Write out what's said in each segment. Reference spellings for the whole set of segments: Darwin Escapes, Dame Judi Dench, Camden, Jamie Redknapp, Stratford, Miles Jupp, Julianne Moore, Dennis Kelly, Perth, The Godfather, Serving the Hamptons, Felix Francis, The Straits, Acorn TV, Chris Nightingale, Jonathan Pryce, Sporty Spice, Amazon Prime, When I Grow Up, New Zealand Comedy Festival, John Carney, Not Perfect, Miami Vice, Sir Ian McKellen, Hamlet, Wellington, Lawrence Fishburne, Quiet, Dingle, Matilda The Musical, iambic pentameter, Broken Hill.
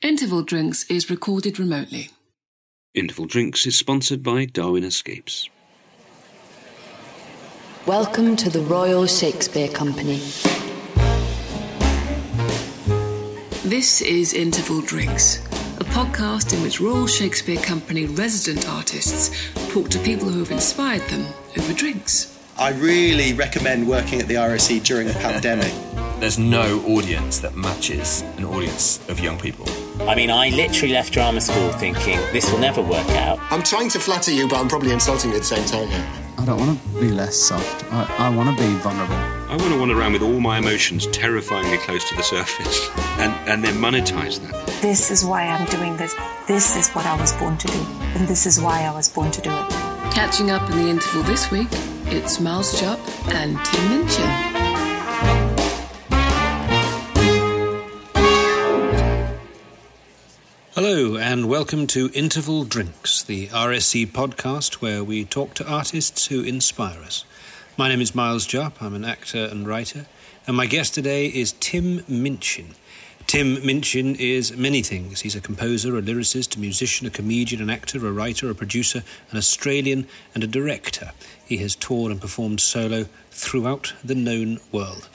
Interval Drinks is recorded remotely. Interval Drinks is sponsored by Darwin Escapes. Welcome to the Royal Shakespeare Company. This is Interval Drinks, a podcast in which Royal Shakespeare Company resident artists talk to people who have inspired them over drinks. I really recommend working at the RSC during a pandemic. There's no audience that matches an audience of young people. I mean, I literally left drama school thinking, this will never work out. I'm trying to flatter you, but I'm probably insulting you at the same time here. I don't want to be less soft. I want to be vulnerable. I want to wander around with all my emotions terrifyingly close to the surface and then monetise that. This is why I'm doing this. This is what I was born to do. And this is why I was born to do it. Catching up in the interval this week, it's Miles Jupp and Tim Minchin. Hello and welcome to Interval Drinks, the RSC podcast where we talk to artists who inspire us. My name is Miles Jupp, I'm an actor and writer, and my guest today is Tim Minchin. Tim Minchin is many things. He's a composer, a lyricist, a musician, a comedian, an actor, a writer, a producer, an Australian and a director. He has toured and performed solo throughout the known world.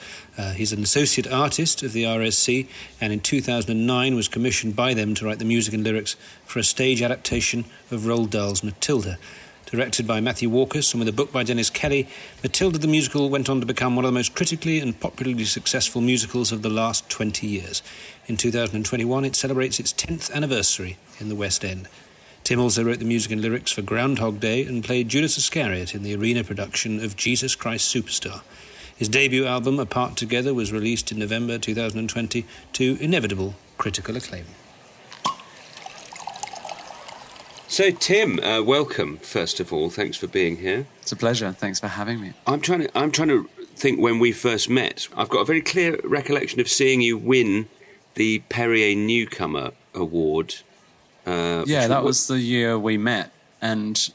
He's an associate artist of the RSC and in 2009 was commissioned by them to write the music and lyrics for a stage adaptation of Roald Dahl's Matilda. Directed by Matthew Warchus and with a book by Dennis Kelly, Matilda the Musical went on to become one of the most critically and popularly successful musicals of the last 20 years. In 2021, it celebrates its 10th anniversary in the West End. Tim also wrote the music and lyrics for Groundhog Day and played Judas Iscariot in the arena production of Jesus Christ Superstar. His debut album, Apart Together, was released in November 2020 to inevitable critical acclaim. So, Tim, welcome, first of all. Thanks for being here. It's a pleasure. Thanks for having me. I'm trying to think when we first met. I've got a very clear recollection of seeing you win the Perrier Newcomer Award. That was the year we met. And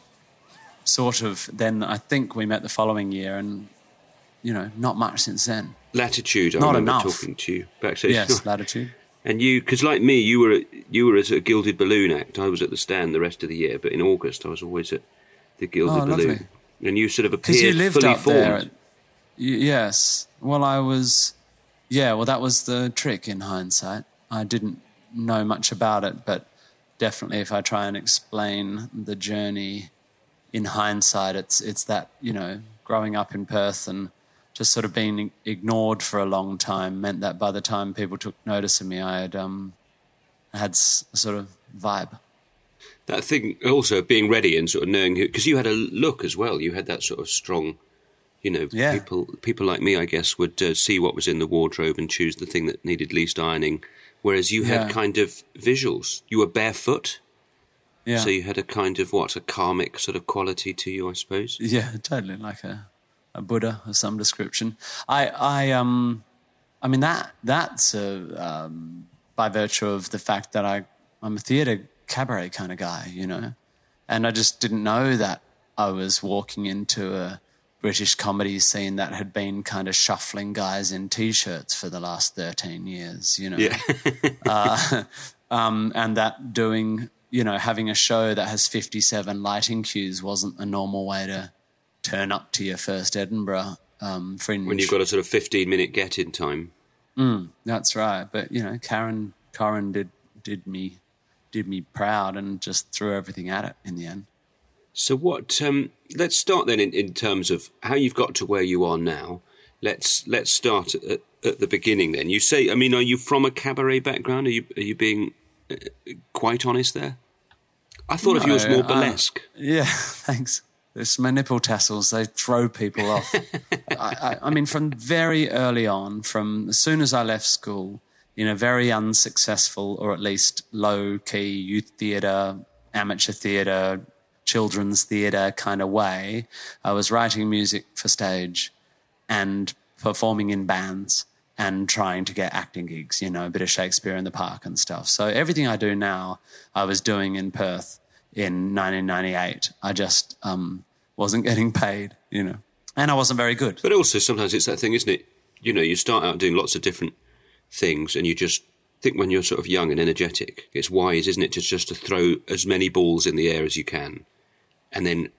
sort of then I think we met the following year and... you know, not much since then. Latitude, I remember talking to you backstage. Yes, Latitude. And you, because like me, you were at a Gilded Balloon act. I was at the Stand the rest of the year, but in August I was always at the Gilded Balloon. Lovely. And you sort of appeared you fully up formed. There at, yes. Well, I was... yeah, well, that was the trick in hindsight. I didn't know much about it, but definitely if I try and explain the journey in hindsight, it's that, you know, growing up in Perth and just sort of being ignored for a long time meant that by the time people took notice of me, I had a sort of vibe. That thing also being ready and sort of knowing who, because you had a look as well. You had that sort of strong, you know, yeah. People like me, I guess, would see what was in the wardrobe and choose the thing that needed least ironing, whereas you had kind of visuals. You were barefoot. Yeah. So you had a kind of, a karmic sort of quality to you, I suppose? Yeah, totally, like a Buddha of some description. I mean that's by virtue of the fact that I'm a theatre cabaret kind of guy, you know, and I just didn't know that I was walking into a British comedy scene that had been kind of shuffling guys in T-shirts for the last 13 years, you know, and that doing, you know, having a show that has 57 lighting cues wasn't a normal way to turn up to your first Edinburgh Fringe. When you've got a sort of 15-minute get-in time. That's right. But, you know, Karen did me proud and just threw everything at it in the end. So what... let's start then in terms of how you've got to where you are now. Let's start at the beginning then. You say... I mean, are you from a cabaret background? Are you being quite honest there? I thought of you as more burlesque. Yeah, thanks. It's my nipple tassels, they throw people off. I mean, from very early on, from as soon as I left school, in a very unsuccessful or at least low-key youth theatre, amateur theatre, children's theatre kind of way, I was writing music for stage and performing in bands and trying to get acting gigs, you know, a bit of Shakespeare in the park and stuff. So everything I do now I was doing in Perth in 1998, I just wasn't getting paid, you know, and I wasn't very good. But also sometimes it's that thing, isn't it? You know, you start out doing lots of different things and you just I think when you're sort of young and energetic, it's wise, isn't it, to throw as many balls in the air as you can. And then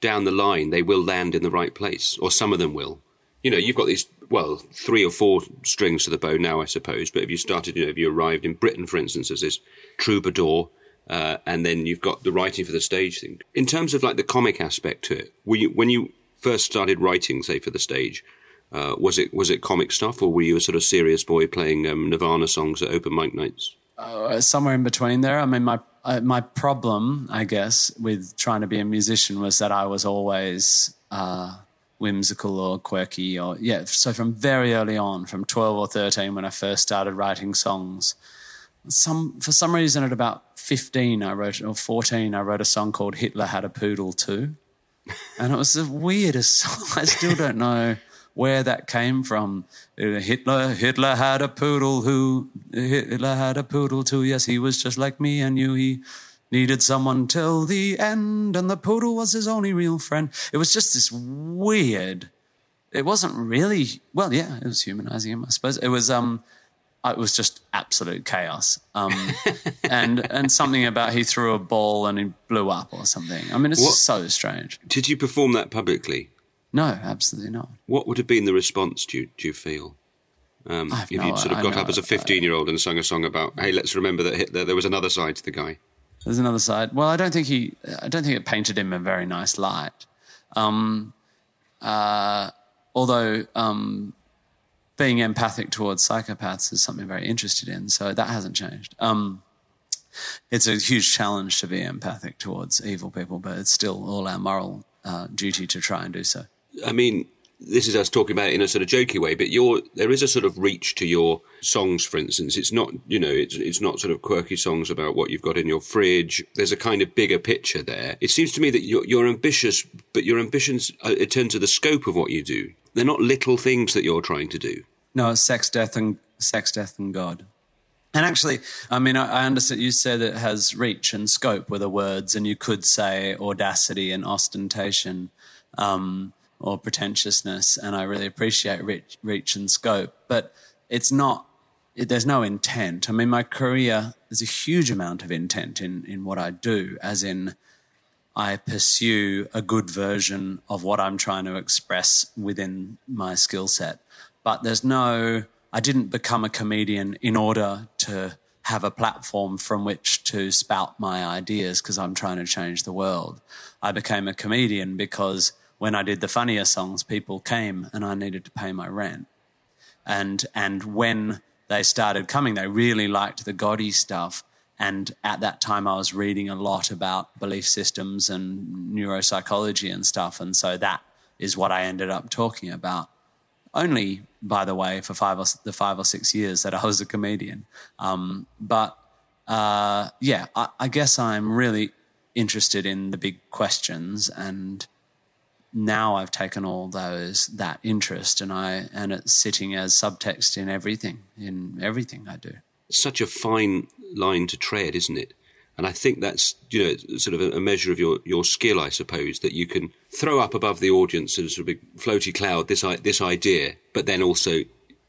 down the line, they will land in the right place, or some of them will. You know, you've got these, well, 3 or 4 strings to the bow now, I suppose. But if you started, you know, if you arrived in Britain, for instance, as this troubadour, and then you've got the writing for the stage thing. In terms of like the comic aspect to it, when you first started writing, say, for the stage, was it comic stuff, or were you a sort of serious boy playing Nirvana songs at open mic nights? Somewhere in between there. I mean, my problem, I guess, with trying to be a musician was that I was always whimsical or quirky, or yeah. So from very early on, from 12 or 13, when I first started writing songs, for some reason at about 15 I wrote a song called Hitler Had a Poodle Too, and it was the weirdest song. I still don't know where that came from. Hitler had a poodle who, Hitler had a poodle too, yes, he was just like me and you, he needed someone till the end, and the poodle was his only real friend. It was just this weird, it wasn't really, well, yeah, it was humanizing him, I suppose. It was just absolute chaos. And something about he threw a ball and he blew up or something. I mean, it's just so strange. Did you perform that publicly? No, absolutely not. What would have been the response, do you feel? If you'd sort of got up as a 15-year-old and sung a song about, hey, let's remember that Hitler, there was another side to the guy. There's another side. Well, I don't think it painted him in a very nice light. Although being empathic towards psychopaths is something I'm very interested in, so that hasn't changed. It's a huge challenge to be empathic towards evil people, but it's still all our moral duty to try and do so. I mean, this is us talking about it in a sort of jokey way, but there is a sort of reach to your songs, for instance. It's not, you know, it's not sort of quirky songs about what you've got in your fridge. There's a kind of bigger picture there. It seems to me that you're ambitious, but your ambitions in terms of the scope of what you do, they're not little things that you're trying to do. No, it's sex, death, and God. And actually, I mean, I understand you said it has reach and scope were the words, and you could say audacity and ostentation or pretentiousness, and I really appreciate reach and scope, but it's not, there's no intent. I mean, my career, there's a huge amount of intent in what I do, as in I pursue a good version of what I'm trying to express within my skill set, but there's no... I didn't become a comedian in order to have a platform from which to spout my ideas because I'm trying to change the world. I became a comedian because when I did the funnier songs, people came and I needed to pay my rent. And when they started coming, they really liked the gaudy stuff. And at that time I was reading a lot about belief systems and neuropsychology and stuff. And so that is what I ended up talking about. Only, by the way, for the 5 or 6 years that I was a comedian. I guess I'm really interested in the big questions, and now I've taken all that interest, and it's sitting as subtext in everything I do. It's such a fine line to tread, isn't it? And I think that's, you know, sort of a measure of your skill, I suppose, that you can throw up above the audience as a big floaty cloud this idea, but then also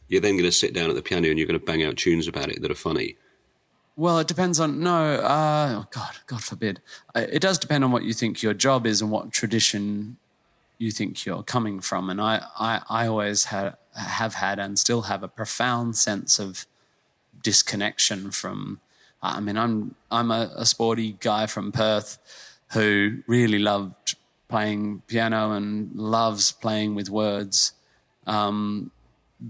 you're then going to sit down at the piano and you're going to bang out tunes about it that are funny. Well, it depends on... God forbid. It does depend on what you think your job is and what tradition you think you're coming from. And I always have had and still have a profound sense of disconnection from... I mean, I'm a sporty guy from Perth who really loved playing piano and loves playing with words. But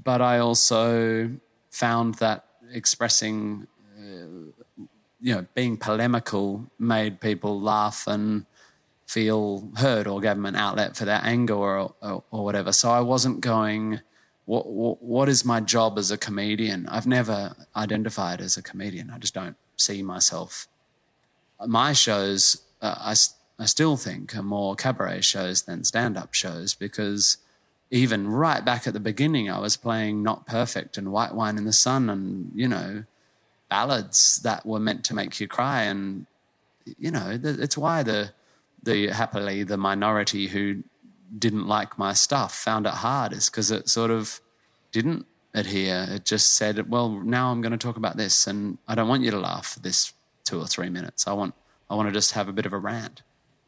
I also found that expressing, being polemical made people laugh and feel heard or gave them an outlet for their anger or whatever. So I wasn't going... What is my job as a comedian? I've never identified as a comedian. I just don't see myself. My shows, I still think, are more cabaret shows than stand-up shows, because even right back at the beginning I was playing Not Perfect and White Wine in the Sun and, you know, ballads that were meant to make you cry. And, you know, it's why the minority who didn't like my stuff, found it hard, is because it sort of didn't adhere. It just said, well, now I'm going to talk about this, and I don't want you to laugh for this 2 or 3 minutes. I want to just have a bit of a rant.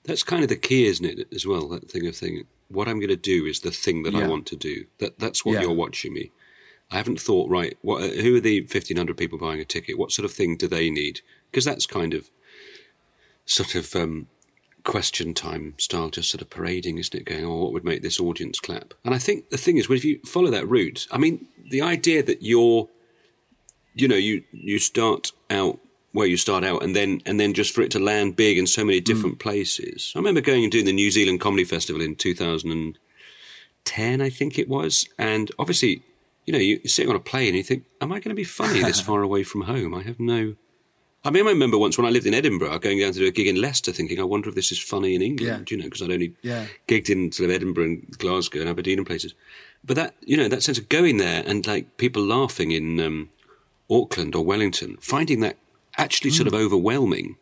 That's kind of the key, isn't it, as well, that thing of thing. What I'm going to do is the thing that I want to do. That's what you're watching me. I haven't thought, right, who are the 1,500 people buying a ticket? What sort of thing do they need? Because that's sort of question time style, just sort of parading, isn't it? Going, what would make this audience clap? And I think the thing is, well, if you follow that route, I mean, the idea that you start out where you start out and then just for it to land big in so many different places. I remember going and doing the New Zealand Comedy Festival in 2010, I think it was. And obviously, you're sitting on a plane and you think, am I going to be funny this far away from home? I remember once when I lived in Edinburgh, going down to do a gig in Leicester thinking, I wonder if this is funny in England, because I'd only gigged in sort of Edinburgh and Glasgow and Aberdeen and places. But that, that sense of going there and like people laughing in Auckland or Wellington, finding that actually sort of overwhelming,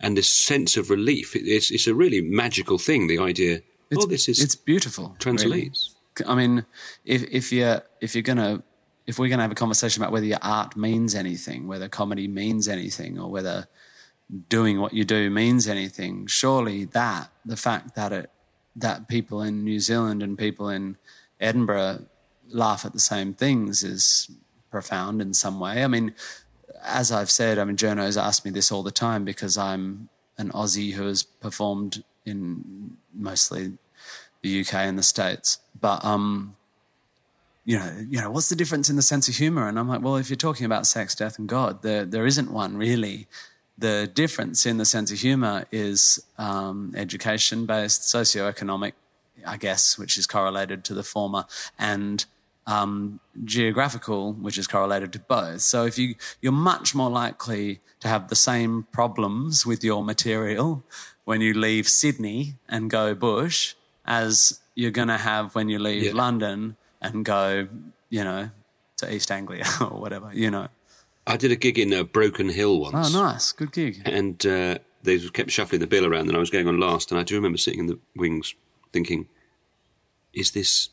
and this sense of relief. It's a really magical thing, the idea, it's beautiful. Translates. Really. I mean, if we're going to have a conversation about whether your art means anything, whether comedy means anything, or whether doing what you do means anything, surely the fact that that people in New Zealand and people in Edinburgh laugh at the same things is profound in some way. I mean, as I've said, journos ask me this all the time because I'm an Aussie who has performed in mostly the UK and the States. But, what's the difference in the sense of humour? And I'm like, well, if you're talking about sex, death and God, there isn't one really. The difference in the sense of humour is education-based, socioeconomic, I guess, which is correlated to the former, and geographical, which is correlated to both. So if you're much more likely to have the same problems with your material when you leave Sydney and go bush as you're going to have when you leave London and go, to East Anglia or whatever, I did a gig in Broken Hill once. Oh, nice. Good gig. And they kept shuffling the bill around and I was going on last, and I do remember sitting in the wings thinking, is this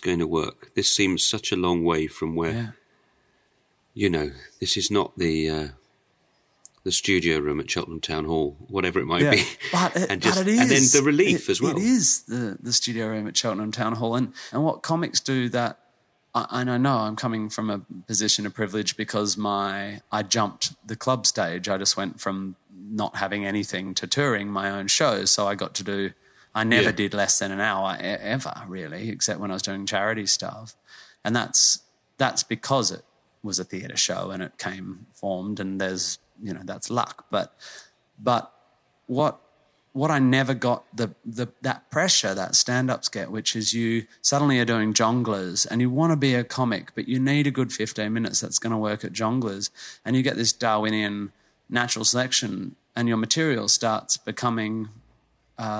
going to work? This seems such a long way from where, this is not the studio room at Cheltenham Town Hall, whatever it might be. But it is. And then the relief as well. It is the studio room at Cheltenham Town Hall. And what comics do that, and I know I'm coming from a position of privilege because I jumped the club stage. I just went from not having anything to touring my own shows, so I got to do... I never did less than an hour ever, really, except when I was doing charity stuff. And that's because it was a theatre show and it came formed, and there's, that's luck. But what I never got, that pressure that stand-ups get, which is you suddenly are doing Jonglers and you want to be a comic, but you need a good 15 minutes that's going to work at Jonglers, and you get this Darwinian natural selection and your material starts becoming...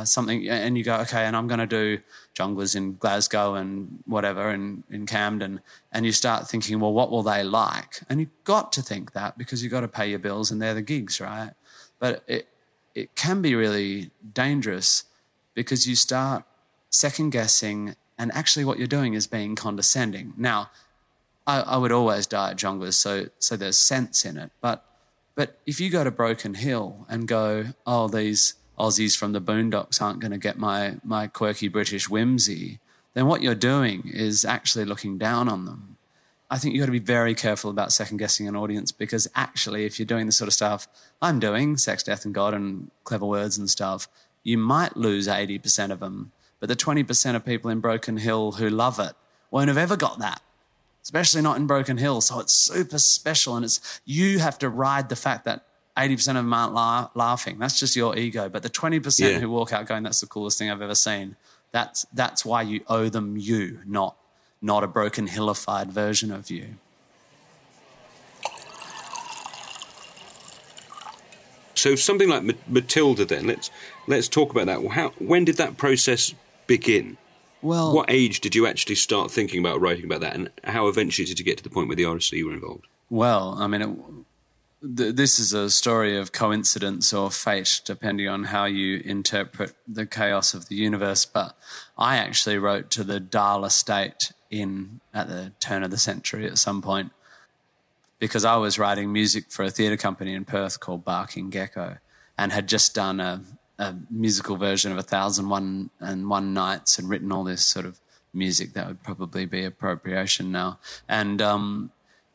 something, and you go, okay, and I'm going to do Jonglers in Glasgow and whatever and in Camden, and you start thinking, well, what will they like? And you've got to think that because you've got to pay your bills and they're the gigs, right? But it can be really dangerous because you start second-guessing, and actually what you're doing is being condescending. Now, I would always die at Jonglers, so there's sense in it. But if you go to Broken Hill and go, oh, these... Aussies from the boondocks aren't going to get my quirky British whimsy, then what you're doing is actually looking down on them. I think you've got to be very careful about second-guessing an audience because actually if you're doing this sort of stuff I'm doing, sex, death and God and clever words and stuff, you might lose 80% of them, but the 20% of people in Broken Hill who love it won't have ever got that, especially not in Broken Hill. So it's super special, and you have to ride the fact that 80% of them aren't laughing. That's just your ego. But the 20% who walk out going, that's the coolest thing I've ever seen, that's why you owe them you, not a Broken Hillified version of you. So something like Matilda then, let's talk about that. When did that process begin? Well, what age did you actually start thinking about writing about that, and how eventually did you get to the point where the RSC were involved? Well, I mean... This is a story of coincidence or fate, depending on how you interpret the chaos of the universe. But I actually wrote to the Dahl Estate in at the turn of the century at some point, because I was writing music for a theatre company in Perth called Barking Gecko, and had just done a musical version of 1,001 Nights and written all this sort of music that would probably be appropriation now. And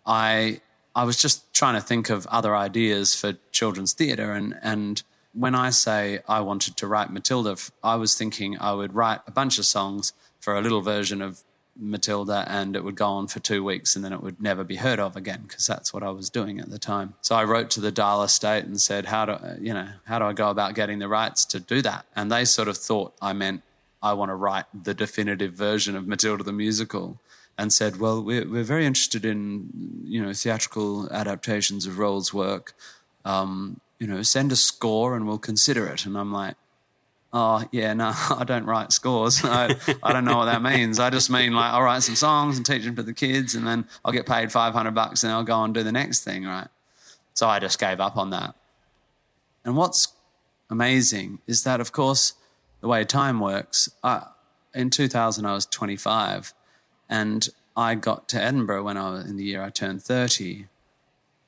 I was just trying to think of other ideas for children's theatre, and when I say I wanted to write Matilda, I was thinking I would write a bunch of songs for a little version of Matilda, and it would go on for 2 weeks and then it would never be heard of again, because that's what I was doing at the time. So I wrote to the Dahl Estate and said, how do I go about getting the rights to do that? And they sort of thought I meant I want to write the definitive version of Matilda the Musical, and said, well, we're very interested in, theatrical adaptations of Roald's work. Send a score and we'll consider it. And I'm like, oh, yeah, no, I don't write scores. I don't know what that means. I just mean, I'll write some songs and teach them to the kids, and then I'll get paid $500 and I'll go and do the next thing, right? So I just gave up on that. And what's amazing is that, of course, the way time works, in 2000 I was 25 and I got to Edinburgh in the year I turned 30,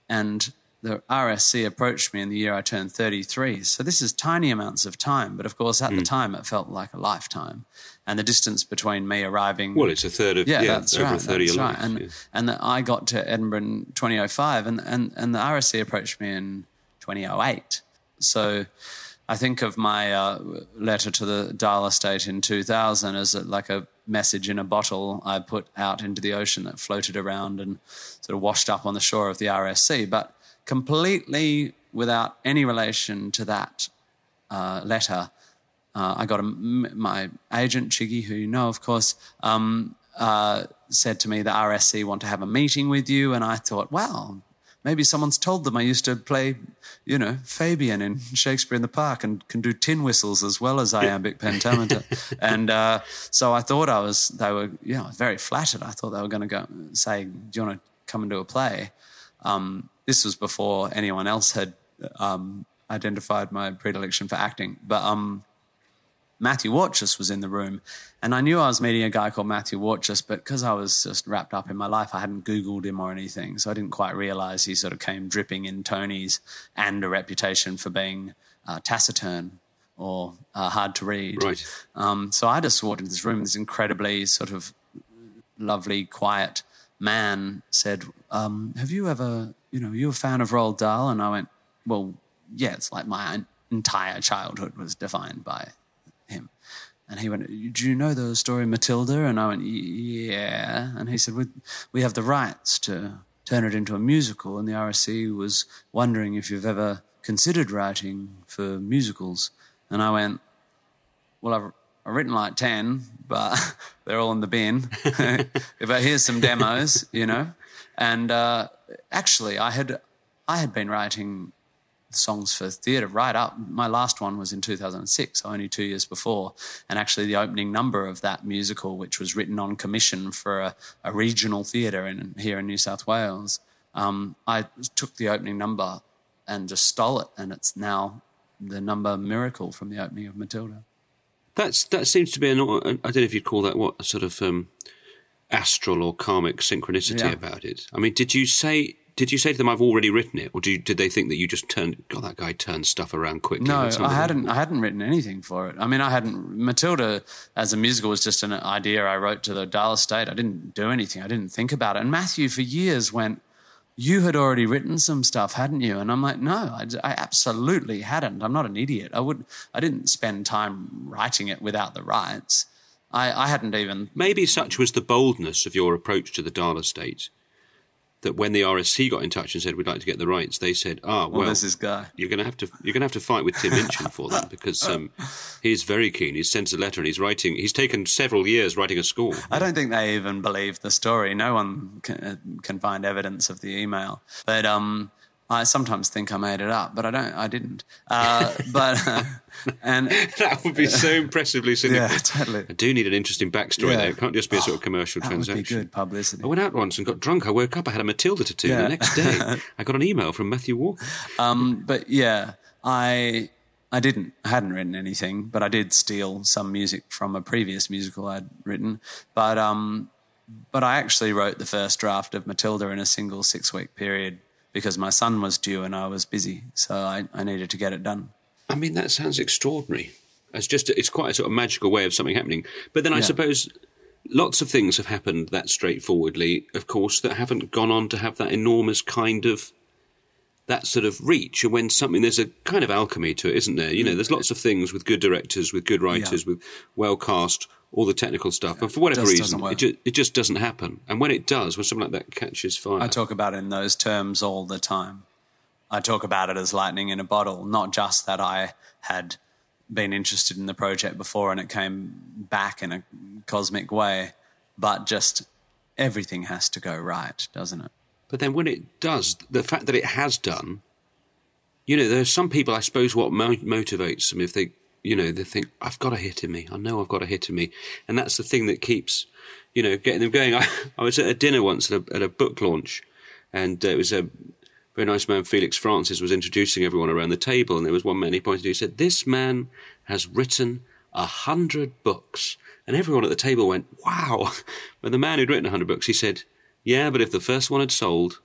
and the RSC approached me in the year I turned 33. So this is tiny amounts of time, but of course at the time it felt like a lifetime. And the distance between me arriving... Well, it's a third of... Yeah, that's over right. 30 that's life, right. And, yeah. And I got to Edinburgh in 2005 and the RSC approached me in 2008. So I think of my letter to the Dahl Estate in 2000 as like a message in a bottle I put out into the ocean that floated around and sort of washed up on the shore of the RSC. But completely without any relation to that letter, I got my agent, Chiggy, who you know, of course, said to me, the RSC want to have a meeting with you. And I thought, wow, maybe someone's told them I used to play, Fabian in Shakespeare in the Park and can do tin whistles as well as iambic pentameter. And so I thought very flattered. I thought they were going to go say, do you want to come and do a play? This was before anyone else had identified my predilection for acting. But Matthew Warchus was in the room, and I knew I was meeting a guy called Matthew Warchus, but because I was just wrapped up in my life, I hadn't Googled him or anything, so I didn't quite realise he sort of came dripping in Tonys and a reputation for being taciturn or hard to read. Right. So I just walked into this room, this incredibly sort of lovely, quiet man said, have you ever, you a fan of Roald Dahl? And I went, well, yeah, it's like my entire childhood was defined by him. And he went, do you know the story Matilda? And I went, yeah. And he said, we have the rights to turn it into a musical, and the RSC was wondering if you've ever considered writing for musicals. And I went, well, I've written like 10, but they're all in the bin. But here's some demos, And actually I had been writing songs for theatre right up. My last one was in 2006, only 2 years before. And actually the opening number of that musical, which was written on commission for a regional theatre here in New South Wales, I took the opening number and just stole it, and it's now the number Miracle from the opening of Matilda. That seems to be I don't know if you'd call that a sort of astral or karmic synchronicity about it. I mean, did you say to them, I've already written it, or did they think that you just that guy turned stuff around quickly? No, I hadn't written anything for it. I mean, Matilda as a musical was just an idea I wrote to the Dahl Estate. I didn't do anything. I didn't think about it. And Matthew for years went, you had already written some stuff, hadn't you? And I'm like, no, I absolutely hadn't. I'm not an idiot. I didn't spend time writing it without the rights. I hadn't even... Maybe such was the boldness of your approach to the Dahl Estate that when the RSC got in touch and said, we'd like to get the rights, they said, there's this guy. You're going to have to fight with Tim Minchin for that, because he's very keen. He sends a letter and he's taken several years writing a score. I don't think they even believe the story. No one can find evidence of the email. But I sometimes think I made it up, but I didn't. And that would be so impressively cynical. Yeah, totally. I do need an interesting backstory though. It can't just be a sort of commercial transaction. That would be good publicity. I went out once and got drunk. I woke up. I had a Matilda tattoo. Yeah. The next day, I got an email from Matthew Walker. But yeah, I hadn't written anything, but I did steal some music from a previous musical I'd written. But But I actually wrote the first draft of Matilda in a single 6-week period because my son was due and I was busy, so I needed to get it done. I mean, that sounds extraordinary. It's quite a sort of magical way of something happening. But then I suppose lots of things have happened that straightforwardly, of course, that haven't gone on to have that enormous kind of, that sort of reach. And when something, there's a kind of alchemy to it, isn't there? You know, there's lots of things with good directors, with good writers, with well cast, all the technical stuff. But for whatever reason, it just doesn't happen. And when it does, when something like that catches fire... I talk about it in those terms all the time. I talk about it as lightning in a bottle, not just that I had been interested in the project before and it came back in a cosmic way, but just everything has to go right, doesn't it? But then when it does, the fact that it has done, you know, there are some people, I suppose, what motivates them if they, you know, they think, I've got a hit in me. I know I've got a hit in me. And that's the thing that keeps, you know, getting them going. I was at a dinner once at a book launch, and it was a very nice man, Felix Francis, was introducing everyone around the table, and there was one man he pointed to, he said, this man has written 100 books. And everyone at the table went, wow. But the man who'd written 100 books, he said, yeah, but if the first one had sold,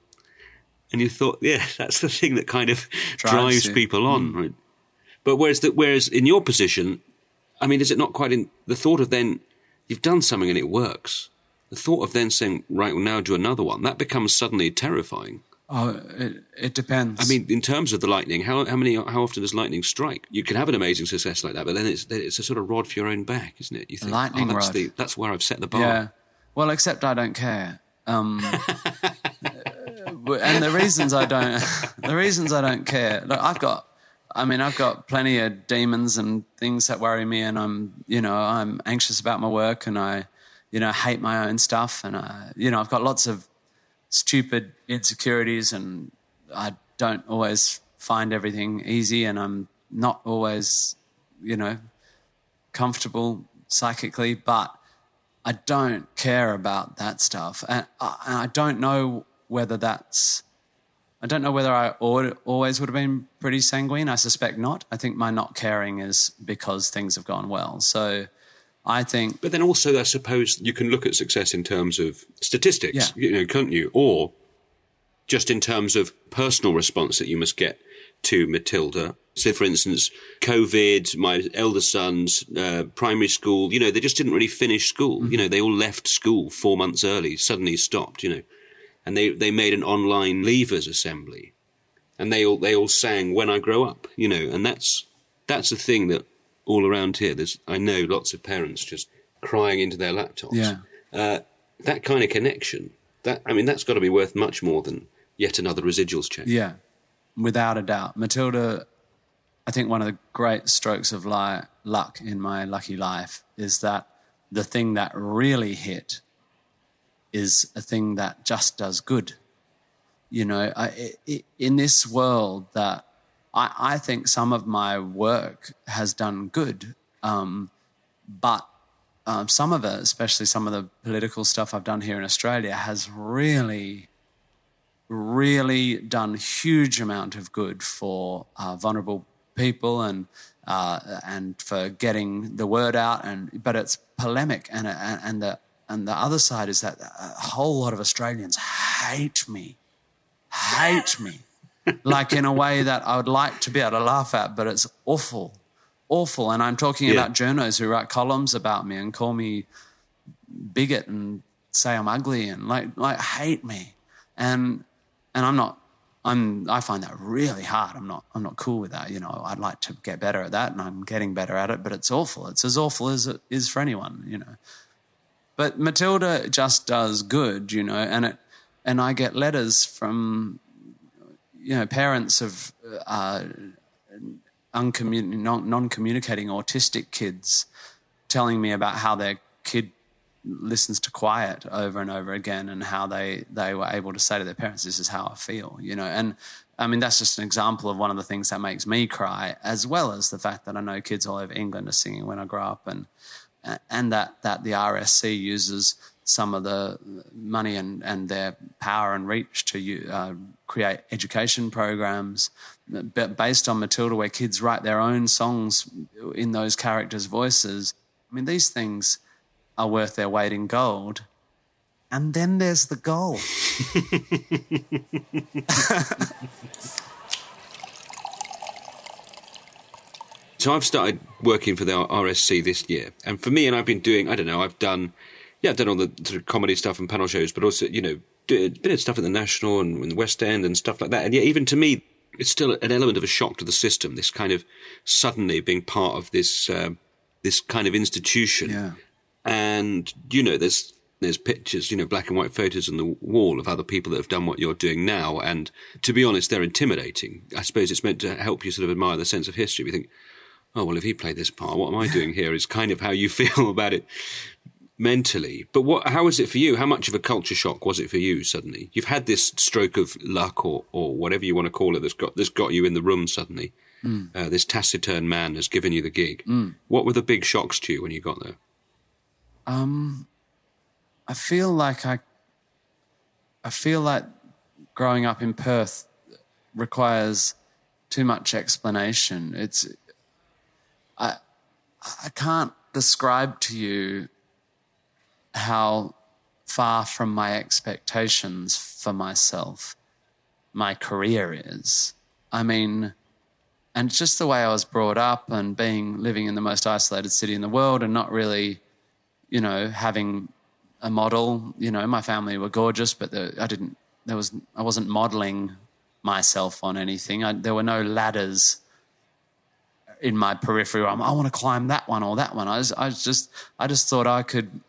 and you thought, yeah, that's the thing that kind of drives people on, right? But whereas in your position, I mean, is it not quite in the thought of then you've done something and it works? The thought of then saying, right, well, now do another one, that becomes suddenly terrifying. Oh, it depends. I mean, in terms of the lightning, how often does lightning strike? You can have an amazing success like that, but then it's a sort of rod for your own back, isn't it? You think, lightning rod. That's where I've set the bar. Yeah. Well, except I don't care. And the reasons I don't care. Look, I've got plenty of demons and things that worry me, and I'm anxious about my work, and I, you know, hate my own stuff, and I, you know, I've got lots of stupid insecurities, and I don't always find everything easy, and I'm not always, you know, comfortable psychically, but I don't care about that stuff. And I don't know whether I always would have been pretty sanguine. I suspect not. I think my not caring is because things have gone well. So I think... But then also I suppose you can look at success in terms of statistics, you know, couldn't you? Or just in terms of personal response that you must get to Matilda. So, for instance, COVID, my elder son's primary school, you know, they just didn't really finish school. Mm-hmm. You know, they all left school 4 months early, suddenly stopped, you know. And they made an online leavers assembly. And they all sang When I Grow Up, you know. And that's the thing that all around here, there's, I know, lots of parents just crying into their laptops. Yeah. That kind of connection, that's got to be worth much more than yet another residuals check. Yeah, without a doubt. Matilda... I think one of the great strokes of luck in my lucky life is that the thing that really hit is a thing that just does good. You know, in this world that I think some of my work has done good, but some of it, especially some of the political stuff I've done here in Australia, has really... really done huge amount of good for vulnerable people and for getting the word out. But it's polemic, and the other side is that a whole lot of Australians hate me, like in a way that I would like to be able to laugh at, but it's awful. And I'm talking about journos who write columns about me and call me bigot and say I'm ugly and like hate me, and I'm not. I find that really hard. I'm not cool with that. You know, I'd like to get better at that, and I'm getting better at it, but it's awful. It's as awful as it is for anyone, you know. But Matilda just does good, you know, and I get letters from, you know, parents of non-communicating autistic kids telling me about how their kid listens to Quiet over and over again, and how they were able to say to their parents, this is how I feel, you know. And I mean, that's just an example of one of the things that makes me cry, as well as the fact that I know kids all over England are singing When I Grow Up, and that the RSC uses some of the money and their power and reach to create education programs based on Matilda, where kids write their own songs in those characters' voices. I mean, these things are worth their weight in gold, And then there's the goal. So I've started working for the RSC this year. And for me, and I've been doing, I've done all the sort of comedy stuff and panel shows, but also, you know, a bit of stuff at the National and in the West End and stuff like that. And yet even to me, it's still an element of a shock to the system, this kind of suddenly being part of this this kind of institution. Yeah. And, you know, there's pictures, you know, black and white photos on the wall of other people that have done what you're doing now. And to be honest, they're intimidating. I suppose it's meant to help you sort of admire the sense of history. We think, oh, well, if he played this part, what am I doing here is kind of how you feel about it mentally. But how was it for you? How much of a culture shock was it for you suddenly? You've had this stroke of luck or whatever you want to call it that's got you in the room suddenly. Mm. This taciturn man has given you the gig. Mm. What were the big shocks to you when you got there? I feel like I feel like growing up in Perth requires too much explanation. I can't describe to you how far from my expectations for myself my career is. I mean, and just the way I was brought up and living in the most isolated city in the world and not really, you know, having a model. You know, my family were gorgeous, but I wasn't modelling myself on anything. There were no ladders in my periphery. I want to climb that one or that one. I just thought I could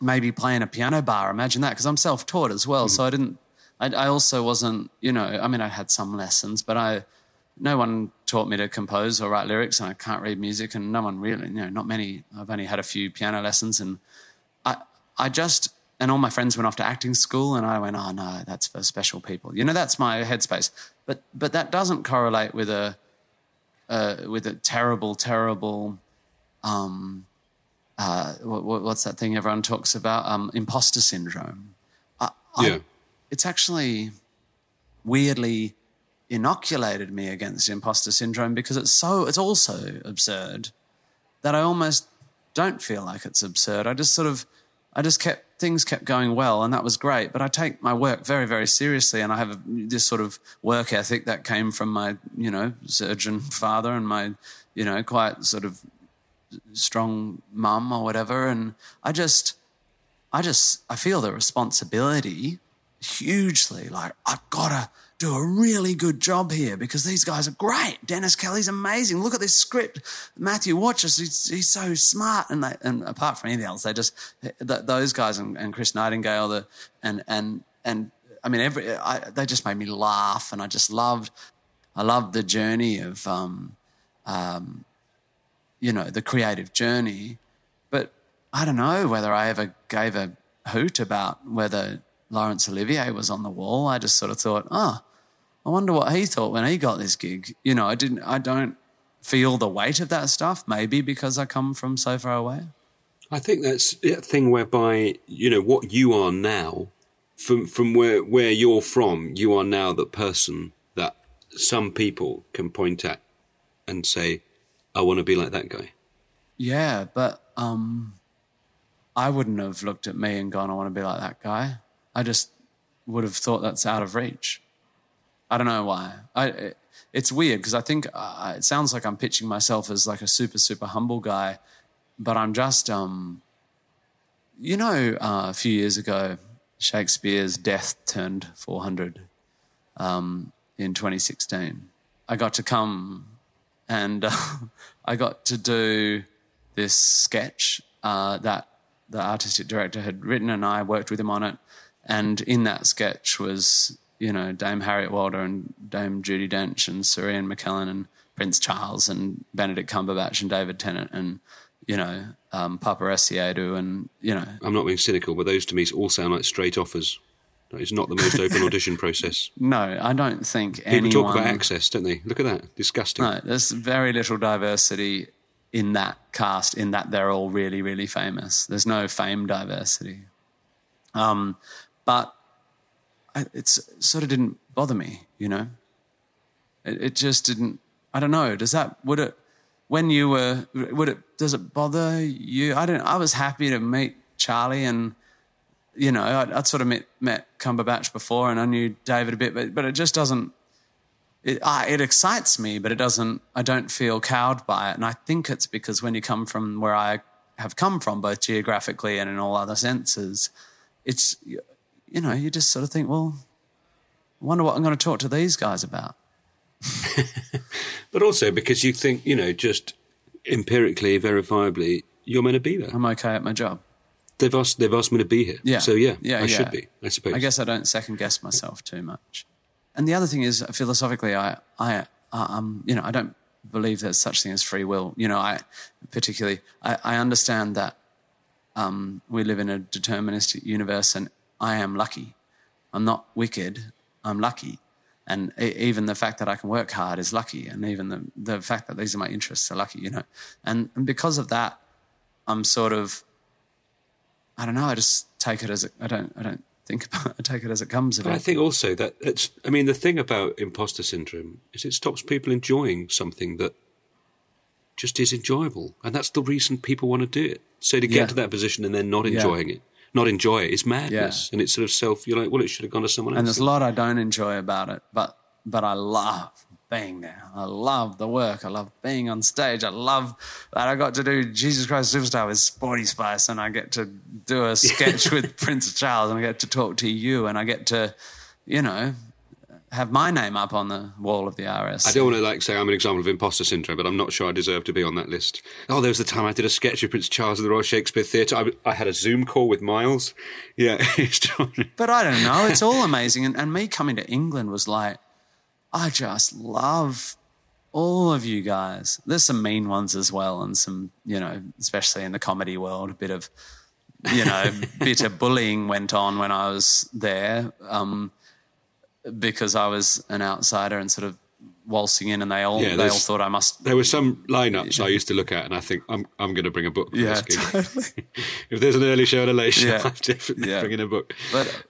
maybe play in a piano bar, imagine that, because I'm self-taught as well. Mm-hmm. So I also wasn't, you know, I mean, I had some lessons, but no one taught me to compose or write lyrics, and I can't read music, and no one really, you know, not many. I've only had a few piano lessons, and I all my friends went off to acting school, and I went, oh no, that's for special people. You know, that's my headspace. But that doesn't correlate with a terrible, what's that thing everyone talks about? Imposter syndrome. It's actually weirdly inoculated me against imposter syndrome because it's also absurd that I almost don't feel like it's absurd. Things kept going well, and that was great, but I take my work very, very seriously, and I have this sort of work ethic that came from my, you know, surgeon father and my, you know, quite sort of strong mum or whatever, and I feel the responsibility hugely, like I've got to do a really good job here because these guys are great. Dennis Kelly's amazing. Look at this script. Matthew Warchus, he's so smart. And apart from anything else, they just those guys and Chris Nightingale they just made me laugh, and I just loved the journey of you know, the creative journey. But I don't know whether I ever gave a hoot about whether Laurence Olivier was on the wall. I just sort of thought, I wonder what he thought when he got this gig. You know, I don't feel the weight of that stuff, maybe because I come from so far away. I think that's a thing whereby, you know, what you are now, from where you're from, you are now the person that some people can point at and say, I want to be like that guy. Yeah, but I wouldn't have looked at me and gone, I want to be like that guy. I just would have thought that's out of reach. I don't know why. It's weird because I think it sounds like I'm pitching myself as like a super, super humble guy, but I'm just, a few years ago, Shakespeare's death turned 400 in 2016. I got to come and I got to do this sketch that the artistic director had written, and I worked with him on it. And in that sketch was, you know, Dame Harriet Walder and Dame Judi Dench and Sir Ian McKellen and Prince Charles and Benedict Cumberbatch and David Tennant and, you know, Papa Esciadu and, you know. I'm not being cynical, but those to me all sound like straight offers. It's not the most open audition process. No, I don't think anyone... People talk about access, don't they? Look at that. Disgusting. No, there's very little diversity in that cast, in that they're all really, really famous. There's no fame diversity. But it sort of didn't bother me, you know. It just didn't. I don't know. Does it bother you? I was happy to meet Charlie, and you know, I'd sort of met Cumberbatch before and I knew David a bit, but it just doesn't, it excites me, but it doesn't, I don't feel cowed by it. And I think it's because when you come from where I have come from, both geographically and in all other senses, it's, you know, you just sort of think, well, I wonder what I'm going to talk to these guys about. But also because you think, you know, just empirically, verifiably, you're meant to be there. I'm okay at my job. They've asked me to be here. Yeah. So, I should be, I suppose. I guess I don't second-guess myself too much. And the other thing is, philosophically, I don't believe there's such thing as free will. You know, I understand that we live in a deterministic universe and I am lucky. I'm not wicked, I'm lucky. And even the fact that I can work hard is lucky, and even the fact that these are my interests are lucky, you know. And because of that, I'm sort of, I don't know, I just take it as it, I don't think about it, I take it as it comes. But I think also that it's, I mean, the thing about imposter syndrome is it stops people enjoying something that just is enjoyable, and that's the reason people want to do it. So to get to that position and then not enjoying it. Not enjoy it. It's madness, and it's sort of self. You're like, well, it should have gone to someone else. And there's a lot I don't enjoy about it, but I love being there. I love the work. I love being on stage. I love that I got to do Jesus Christ Superstar with Sporty Spice, and I get to do a sketch with Prince Charles, and I get to talk to you, and I get to, you know, have my name up on the wall of the RS. I don't want to say I'm an example of imposter syndrome, but I'm not sure I deserve to be on that list. Oh, there was the time I did a sketch with Prince Charles at the Royal Shakespeare Theatre. I had a Zoom call with Miles. Yeah. But I don't know. It's all amazing. And me coming to England was like, I just love all of you guys. There's some mean ones as well, and some, you know, especially in the comedy world, a bit of, you know, bitter bullying went on when I was there. Because I was an outsider and sort of waltzing in, and they all thought I must. There were some lineups I used to look at, and I think I'm going to bring a book. Yeah, totally. If there's an early show at a late show, I'm definitely bringing a book. But,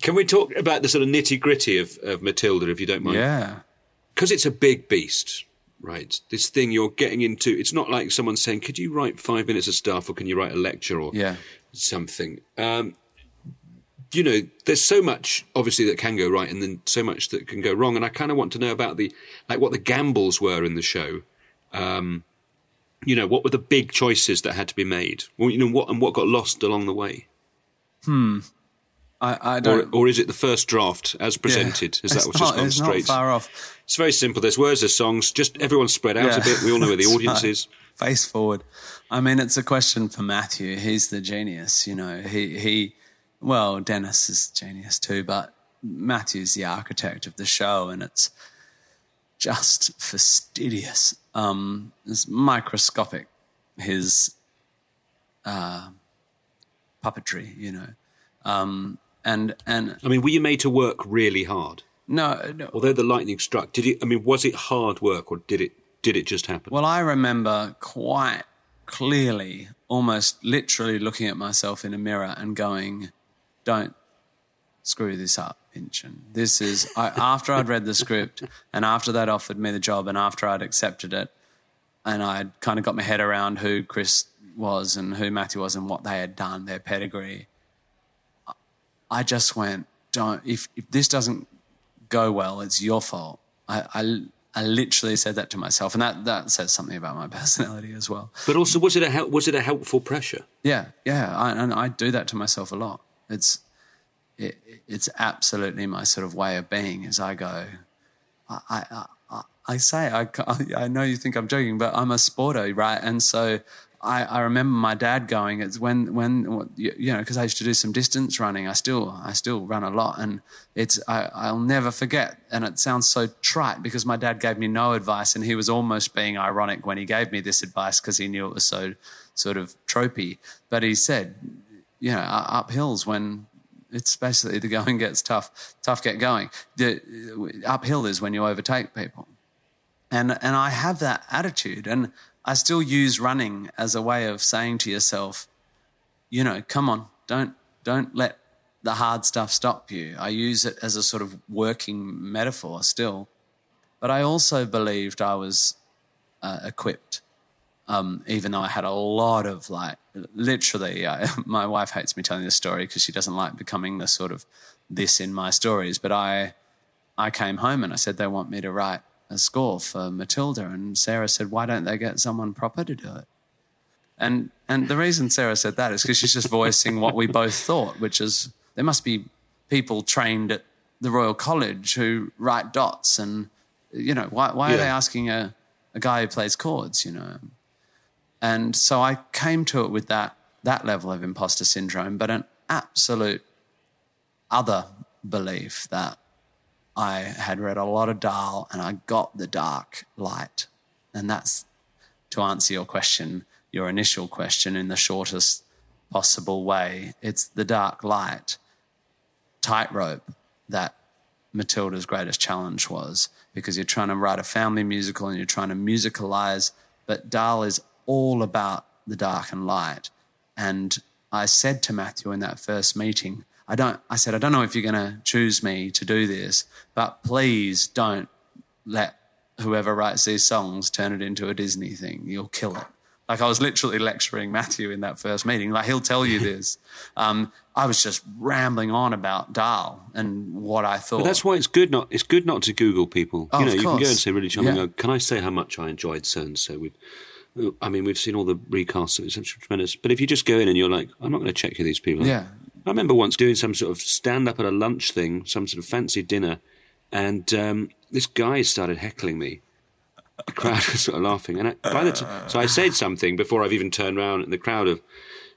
can we talk about the sort of nitty gritty of Matilda, if you don't mind? Yeah, because it's a big beast, right? This thing you're getting into. It's not like someone saying, "Could you write 5 minutes of stuff, or can you write a lecture, or something?" You know, there's so much, obviously, that can go right and then so much that can go wrong. And I kind of want to know about what the gambles were in the show. You know, what were the big choices that had to be made? Well, you know, what got lost along the way? I don't... Or is it the first draft as presented? Is that what's just gone straight? It's not far off. It's very simple. There's words, there's songs. Just everyone spread out a bit. We all know where the audience is. Face forward. I mean, it's a question for Matthew. He's the genius, you know. Well, Dennis is genius too, but Matthew's the architect of the show, and it's just fastidious. It's microscopic, his puppetry, you know. And I mean, were you made to work really hard? No. Although the lightning struck, was it hard work, or did it just happen? Well, I remember quite clearly, almost literally, looking at myself in a mirror and going, don't screw this up, Minchin. This is, after I'd read the script, and after they'd offered me the job, and after I'd accepted it, and I'd kind of got my head around who Chris was and who Matthew was and what they had done, their pedigree, I just went, if this doesn't go well, it's your fault. I literally said that to myself, and that says something about my personality as well. But also, was it a helpful pressure? Yeah, I do that to myself a lot. It's absolutely my sort of way of being. As I go, I know you think I'm joking, but I'm a sporto, right? And so I remember my dad going, it's when you know, because I used to do some distance running. I still run a lot, and it's I'll never forget. And it sounds so trite because my dad gave me no advice, and he was almost being ironic when he gave me this advice because he knew it was so sort of tropey. But he said, you know, up hills when it's basically the going gets tough get going. The uphill is when you overtake people, and I have that attitude, and I still use running as a way of saying to yourself, you know, come on, don't let the hard stuff stop you. I use it as a sort of working metaphor still. But I also believed I was equipped. Even though I had a lot of, like, literally, my wife hates me telling this story because she doesn't like becoming the sort of this in my stories, but I came home and I said they want me to write a score for Matilda, and Sarah said, why don't they get someone proper to do it? And the reason Sarah said that is because she's just voicing what we both thought, which is there must be people trained at the Royal College who write dots and, you know, why are they asking a guy who plays chords, you know? And so I came to it with that level of imposter syndrome, but an absolute other belief that I had read a lot of Dahl and I got the dark light. And that's, to answer your question, your initial question, in the shortest possible way, it's the dark light tightrope that Matilda's greatest challenge was, because you're trying to write a family musical and you're trying to musicalise, but Dahl is all about the dark and light. And I said to Matthew in that first meeting, I don't know if you're going to choose me to do this, but please don't let whoever writes these songs turn it into a Disney thing. You'll kill it. Like, I was literally lecturing Matthew in that first meeting. Like, he'll tell you this. I was just rambling on about Dahl and what I thought. But that's why it's good not to Google people. Oh, you know, you can go and say really charming. Yeah. Can I say how much I enjoyed so and so? We've seen all the recasts. It's tremendous. But if you just go in and you're like, I'm not going to check who these people are. Yeah. I remember once doing some sort of stand-up at a lunch thing, some sort of fancy dinner, and this guy started heckling me. The crowd was sort of laughing. And so I said something before I've even turned around, and the crowd have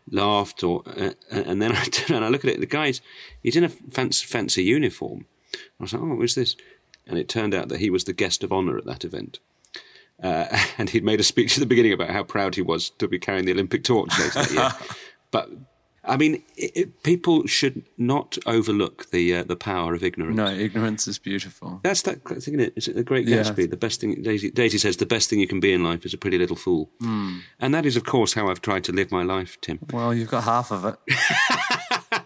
laughed. And then I turn and I look at it. The guy's, he's in a fancy uniform. I was like, oh, who's this? And it turned out that he was the guest of honour at that event. And he'd made a speech at the beginning about how proud he was to be carrying the Olympic torch later that year. But, I mean, people should not overlook the power of ignorance. No, ignorance is beautiful. That's that thing, isn't it? It's the Great Gatsby. Yeah. The best thing, Daisy says, the best thing you can be in life is a pretty little fool. Mm. And that is, of course, how I've tried to live my life, Tim. Well, you've got half of it.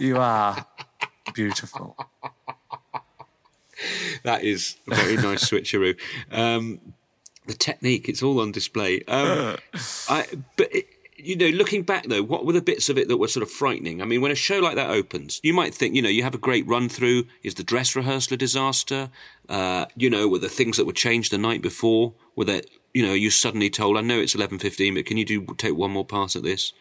You are beautiful. That is a very nice switcheroo. The technique, it's all on display. You know, looking back, though, what were the bits of it that were sort of frightening? I mean, when a show like that opens, you might think, you know, you have a great run-through. Is the dress rehearsal a disaster? Were there things that were changed the night before? Were there, you know, you suddenly told, I know it's 11:15, but can you take one more pass at this?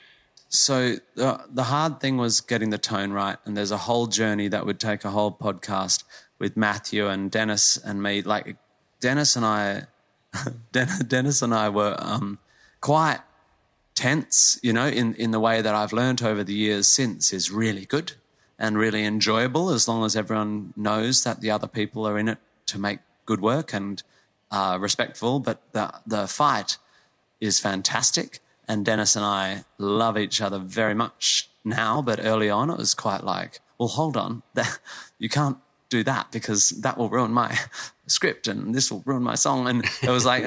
So the hard thing was getting the tone right, and there's a whole journey that would take a whole podcast with Matthew and Dennis and me. Like, Dennis and I were quite tense, you know, in the way that I've learned over the years since is really good and really enjoyable, as long as everyone knows that the other people are in it to make good work and respectful. But the fight is fantastic, and Dennis and I love each other very much now, but early on it was quite like, well, hold on, you can't do that because that will ruin my script and this will ruin my song. And it was like,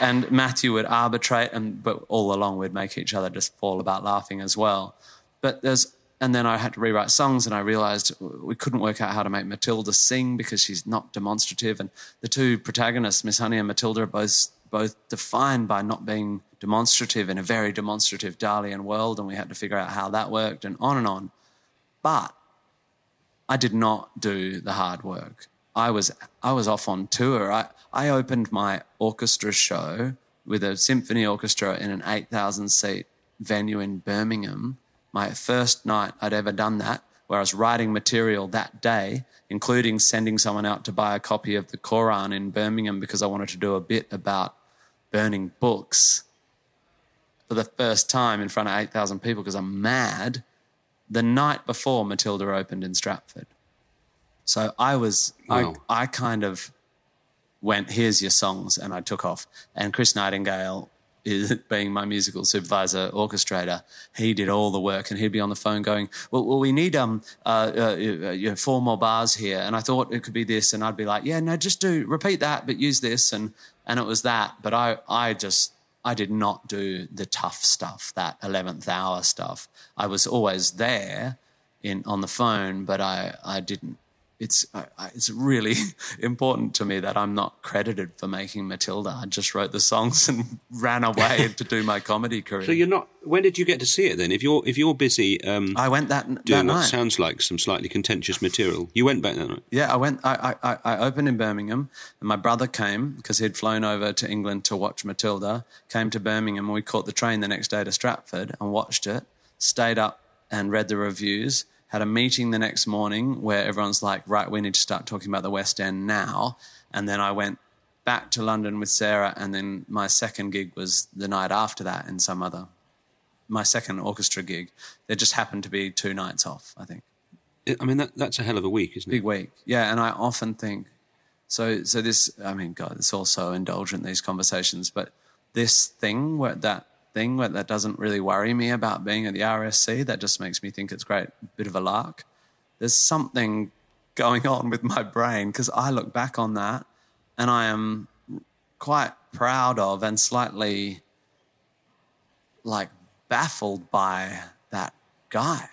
and Matthew would arbitrate, but all along we'd make each other just fall about laughing as well. But then I had to rewrite songs, and I realised we couldn't work out how to make Matilda sing because she's not demonstrative. And the two protagonists, Miss Honey and Matilda, are both defined by not being demonstrative in a very demonstrative Dahlian world, and we had to figure out how that worked, and on. But I did not do the hard work. I was off on tour. I opened my orchestra show with a symphony orchestra in an 8,000-seat venue in Birmingham, my first night I'd ever done that, where I was writing material that day, including sending someone out to buy a copy of the Koran in Birmingham because I wanted to do a bit about burning books for the first time in front of 8,000 people because I'm mad. The night before Matilda opened in Stratford. So I was, wow. I kind of went, here's your songs, and I took off. And Chris Nightingale, being my musical supervisor, orchestrator, he did all the work, and he'd be on the phone going, well we need four more bars here, and I thought it could be this, and I'd be like, yeah, no, just repeat that, but use this, and it was that. But I did not do the tough stuff, that 11th hour stuff. I was always there on the phone, but I didn't it's really important to me that I'm not credited for making Matilda. I just wrote the songs and ran away to do my comedy career. So you're not. When did you get to see it then? If you're busy, I went that night. What sounds like some slightly contentious material. You went back that night. Yeah, I went. I opened in Birmingham, and my brother came because he'd flown over to England to watch Matilda. Came to Birmingham, and we caught the train the next day to Stratford and watched it. Stayed up and read the reviews. Had a meeting the next morning where everyone's like, right, we need to start talking about the West End now. And then I went back to London with Sarah, and then my second gig was the night after that in my second orchestra gig. There just happened to be 2 nights off, I think. I mean, that's a hell of a week, isn't it? Big week, yeah, and I often think, so this, I mean, God, it's all so indulgent, these conversations, but this thing where that doesn't really worry me about being at the RSC, that just makes me think it's great, bit of a lark. There's something going on with my brain because I look back on that and I am quite proud of and slightly like baffled by that guy.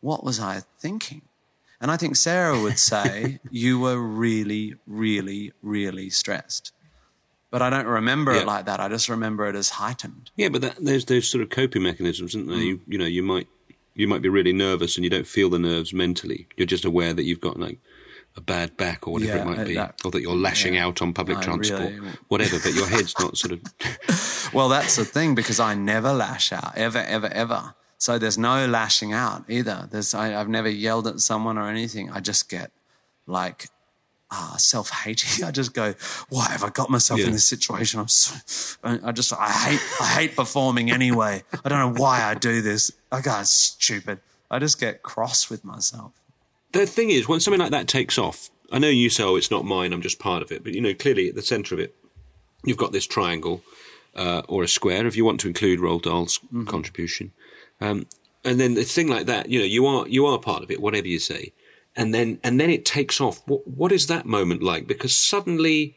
What was I thinking? And I think Sarah would say you were really, really, really stressed. But I don't remember it like that. I just remember it as heightened. Yeah, but there's those sort of coping mechanisms, isn't there? Mm. You know, you might be really nervous and you don't feel the nerves mentally. You're just aware that you've got like a bad back or whatever it might be, or that you're lashing out on public transport, really, whatever. But your head's not sort of. Well, that's the thing, because I never lash out, ever, ever, ever. So there's no lashing out either. I've never yelled at someone or anything. I just get like. Self-hating. I just go, why have I got myself in this situation? I hate performing anyway. I don't know why I do this. I go, stupid. I just get cross with myself. The thing is, when something like that takes off, I know you say, oh, it's not mine, I'm just part of it. But, you know, clearly at the centre of it, you've got this triangle or a square, if you want to include Roald Dahl's contribution. And then the thing like that, you know, you are part of it, whatever you say. And then it takes off. What is that moment like? Because suddenly,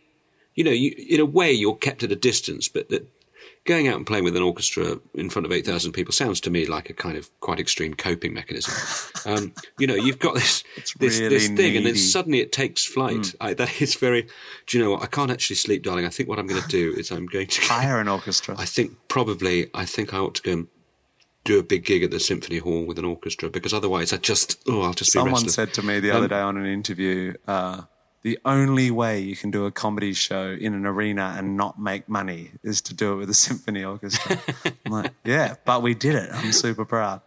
you know, in a way you're kept at a distance, but that going out and playing with an orchestra in front of 8,000 people sounds to me like a kind of quite extreme coping mechanism. You know, you've got this thing needy. And then suddenly it takes flight. That is very, do you know what? I can't actually sleep, darling. I think what I'm going to do is I'm going to... hire an orchestra. I think I ought to go and do a big gig at the Symphony Hall with an orchestra, because otherwise I'll just be restless. Someone said to me the other day on an interview, the only way you can do a comedy show in an arena and not make money is to do it with a symphony orchestra. I'm like, yeah, but we did it. I'm super proud.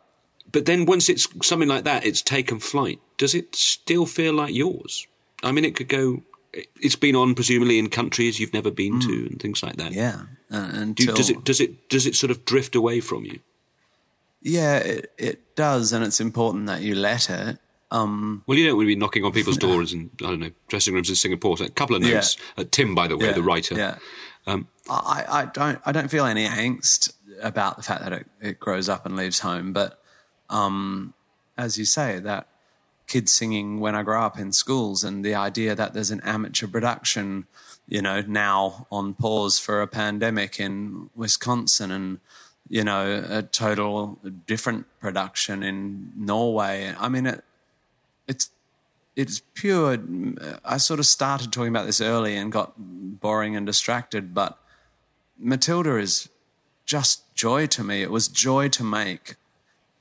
But then once it's something like that, it's taken flight. Does it still feel like yours? I mean, it could go... It's been on presumably in countries you've never been to and things like that. Yeah. Until... Does it sort of drift away from you? Yeah, it does, and it's important that you let it. Well, you don't want to be knocking on people's doors and, I don't know, dressing rooms in Singapore. So a couple of notes. Tim, by the way, the writer. Yeah. I don't feel any angst about the fact that it grows up and leaves home, but as you say, that kids singing When I Grow Up in schools and the idea that there's an amateur production, you know, now on pause for a pandemic in Wisconsin and... you know, a total different production in Norway. I mean, it's pure... I sort of started talking about this early and got boring and distracted, but Matilda is just joy to me. It was joy to make,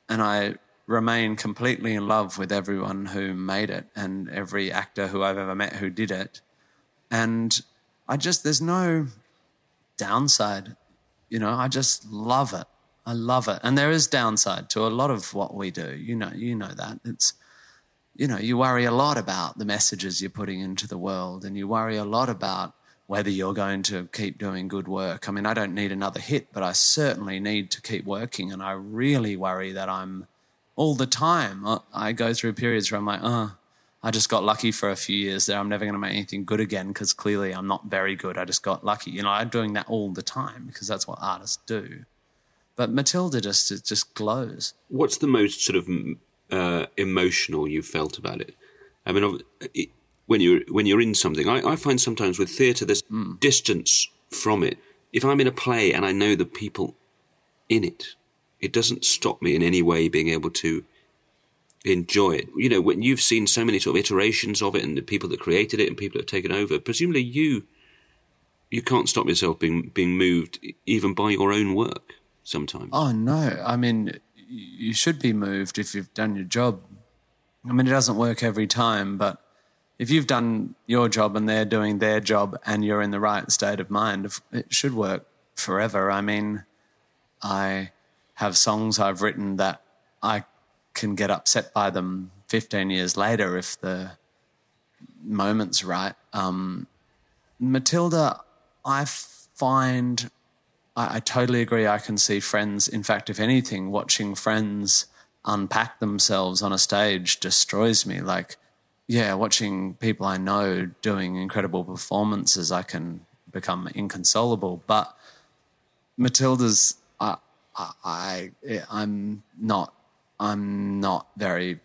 and I remain completely in love with everyone who made it and every actor who I've ever met who did it. And I just... there's no downside. You know, I just love it. I love it. And there is downside to a lot of what we do. You know that. It's, you know, you worry a lot about the messages you're putting into the world, and you worry a lot about whether you're going to keep doing good work. I mean, I don't need another hit, but I certainly need to keep working, and I really worry that I'm all the time. I go through periods where I'm like, I just got lucky for a few years there. I'm never going to make anything good again because clearly I'm not very good. I just got lucky. You know, I'm doing that all the time because that's what artists do. But Matilda just glows. What's the most sort of emotional you felt about it? I mean, when you're in something, I find sometimes with theatre there's distance from it. If I'm in a play and I know the people in it, it doesn't stop me in any way being able to enjoy it. You know, when you've seen so many sort of iterations of it and the people that created it and people that have taken over, presumably you can't stop yourself being moved even by your own work sometimes. Oh, no. I mean, you should be moved if you've done your job. I mean, it doesn't work every time, but if you've done your job and they're doing their job and you're in the right state of mind, it should work forever. I mean, I have songs I've written that I can get upset by them 15 years later if the moment's right. Matilda, I find I totally agree. I can see Friends. In fact, if anything, watching Friends unpack themselves on a stage destroys me. Like, yeah, watching people I know doing incredible performances, I can become inconsolable. But Matilda's, I'm not very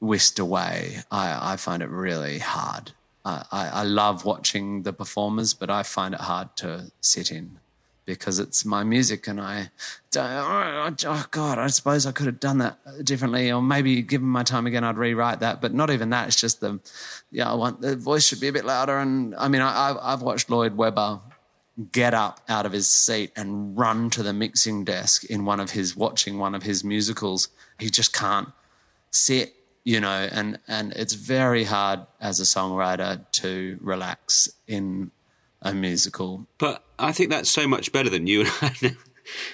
whisked away. I find it really hard. I love watching the performers, but I find it hard to sit in because it's my music and I suppose I could have done that differently, or maybe given my time again I'd rewrite that, but not even that. It's just the voice should be a bit louder. And I mean, I've watched Lloyd Webber get up out of his seat and run to the mixing desk in one of his musicals. He just can't sit, you know, and it's very hard as a songwriter to relax in a musical. But I think that's so much better than you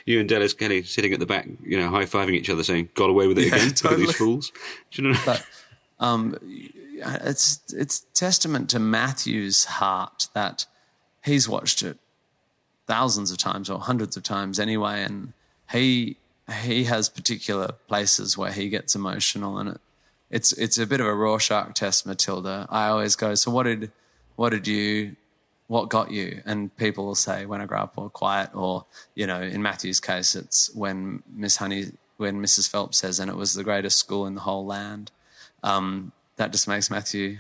and Dennis Kelly sitting at the back, you know, high-fiving each other saying, got away with it again, totally. These fools. Do you know? But it's testament to Matthew's heart that he's watched it thousands of times or hundreds of times anyway, and he has particular places where he gets emotional, and it's a bit of a Rorschach test, Matilda. I always go, so what got you? And people will say When I Grow Up or Quiet, or, you know, in Matthew's case it's when Mrs. Phelps says, and it was the greatest school in the whole land. That just makes Matthew,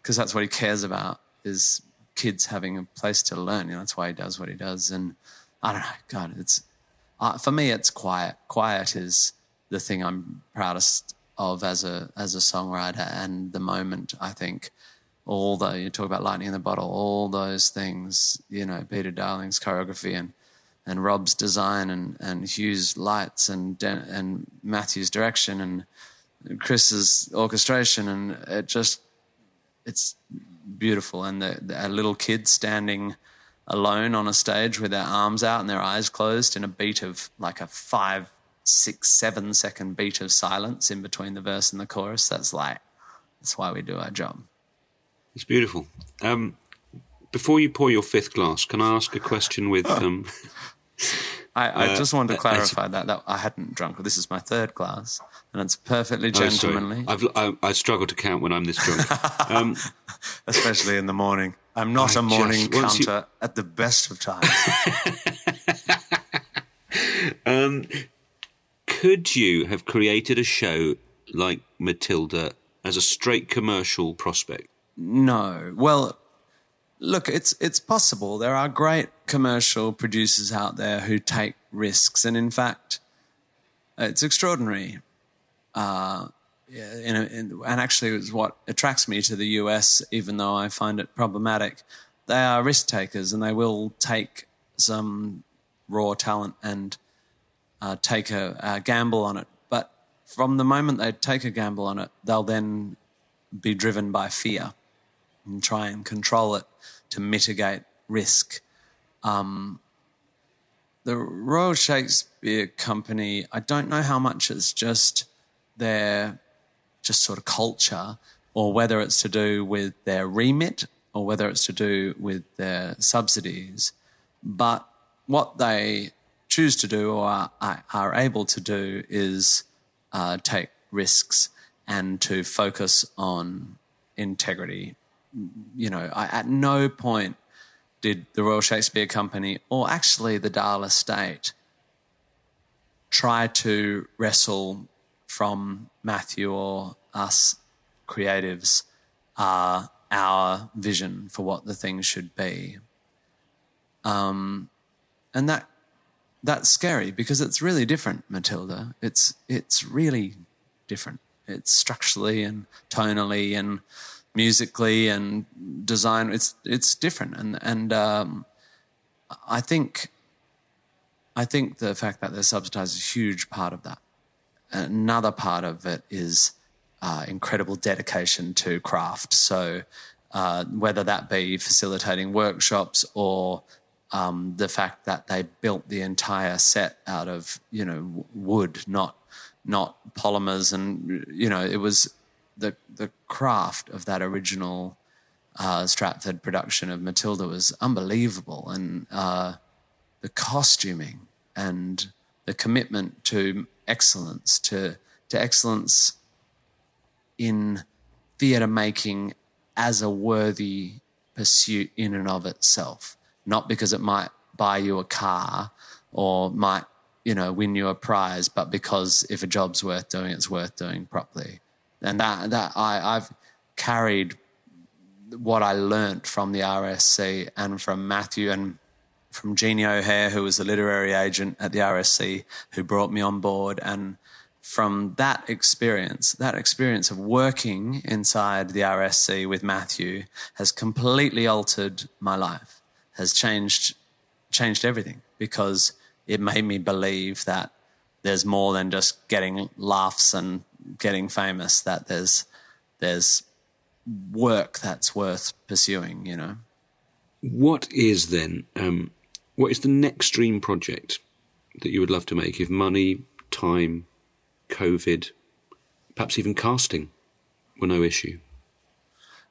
because that's what he cares about, is kids having a place to learn. You know, that's why he does what he does. And I don't know, God, it's for me it's Quiet. Quiet is the thing I'm proudest of as a songwriter, and the moment, I think, although you talk about lightning in the bottle, all those things, you know, Peter Darling's choreography and Rob's design and Hugh's lights and Matthew's direction and Chris's orchestration, and it just, it's beautiful. And a little kid standing alone on a stage with their arms out and their eyes closed in a beat of like a 5, 6, 7 second beat of silence in between the verse and the chorus. That's why we do our job. It's beautiful. Before you pour your fifth glass, can I ask a question with... I just wanted to clarify that I hadn't drunk. This is my third glass, and it's perfectly gentlemanly. I struggle to count when I'm this drunk. Especially in the morning. I'm not a morning counter at the best of times. Could you have created a show like Matilda as a straight commercial prospect? No. Well... Look, it's possible. There are great commercial producers out there who take risks, and in fact, it's extraordinary. And actually, it's what attracts me to the US, even though I find it problematic. They are risk takers, and they will take some raw talent and take a gamble on it. But from the moment they take a gamble on it, they'll then be driven by fear and try and control it to mitigate risk. The Royal Shakespeare Company, I don't know how much it's just their just sort of culture, or whether it's to do with their remit, or whether it's to do with their subsidies. But what they choose to do, or are able to do, is take risks and to focus on integrity. You know, at no point did the Royal Shakespeare Company, or actually the Dahl Estate, try to wrestle from Matthew or us creatives our vision for what the thing should be. And that's scary because it's really different, Matilda. It's really different. It's structurally and tonally and musically and design. It's different, and I think the fact that they're subsidised is a huge part of that. Another part of it is incredible dedication to craft. So whether that be facilitating workshops or the fact that they built the entire set out of wood, not polymers, and it was the craft of that original Stratford production of Matilda was unbelievable, and the costuming and the commitment to excellence, to excellence in theatre making as a worthy pursuit in and of itself, not because it might buy you a car or might win you a prize, but because if a job's worth doing, it's worth doing properly. And I've carried what I learnt from the RSC and from Matthew and from Jeannie O'Hare, who was a literary agent at the RSC, who brought me on board, and from that experience of working inside the RSC with Matthew has completely altered my life, has changed everything, because it made me believe that there's more than just getting laughs and getting famous, that there's work that's worth pursuing, What is then, what is the next dream project that you would love to make if money, time, COVID, perhaps even casting were no issue?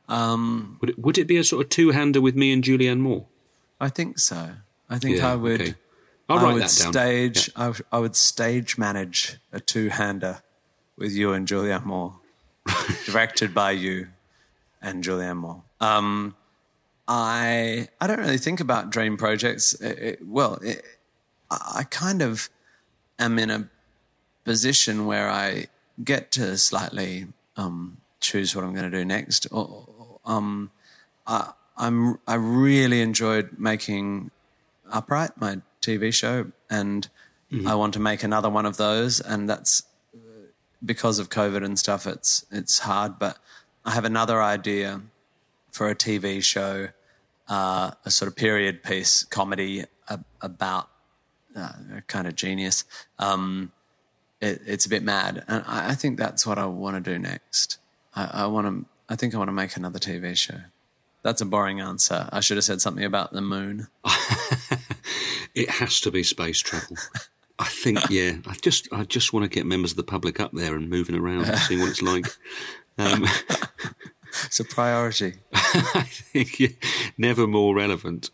Would it be a sort of two-hander with me and Julianne Moore? I think so. I think I would... Okay. I would stage manage a two-hander with you and Julianne Moore, directed by you and Julianne Moore. I don't really think about dream projects. I kind of am in a position where I get to slightly choose what I'm going to do next. I really enjoyed making Upright, my TV show, and I want to make another one of those, and that's because of COVID and stuff, it's hard, but I have another idea for a TV show, a sort of period piece comedy about a kind of genius. It's a bit mad, and I think that's what I want to do next. I want to make another TV show. That's a boring answer. I should have said something about the moon. It has to be space travel. I think, yeah. I just want to get members of the public up there and moving around and seeing what it's like. It's a priority. I think, yeah, never more relevant.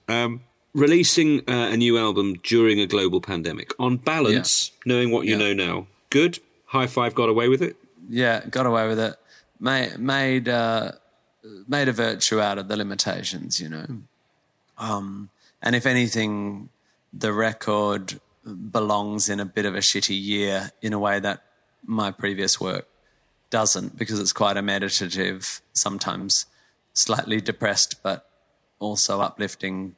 Releasing a new album during a global pandemic. On balance, knowing what you know now, good? High Five got away with it? Yeah, got away with it. Made a virtue out of the limitations, and if anything, the record belongs in a bit of a shitty year in a way that my previous work doesn't, because it's quite a meditative, sometimes slightly depressed but also uplifting,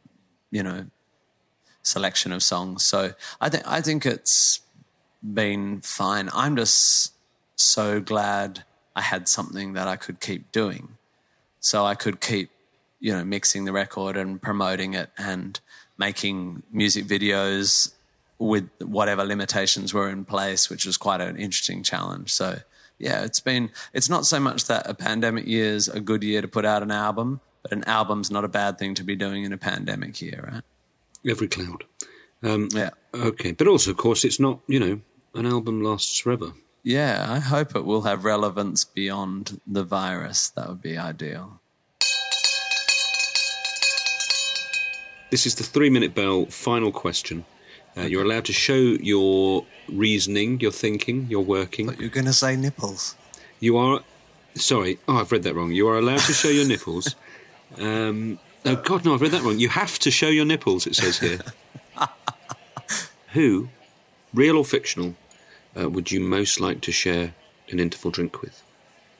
selection of songs. So I think it's been fine. I'm just so glad I had something that I could keep doing. So I could keep, mixing the record and promoting it and making music videos with whatever limitations were in place, which was quite an interesting challenge. So, yeah, it's not so much that a pandemic year's a good year to put out an album, but an album's not a bad thing to be doing in a pandemic year, right? Every cloud. Yeah. Okay. But also, of course, it's not, an album lasts forever. Yeah, I hope it will have relevance beyond the virus. That would be ideal. This is the 3-minute bell, final question. You're allowed to show your reasoning, your thinking, your working. But you're going to say nipples. You are... Sorry. Oh, I've read that wrong. You are allowed to show your nipples. Oh, God, no, I've read that wrong. You have to show your nipples, it says here. Who, real or fictional, would you most like to share an interval drink with?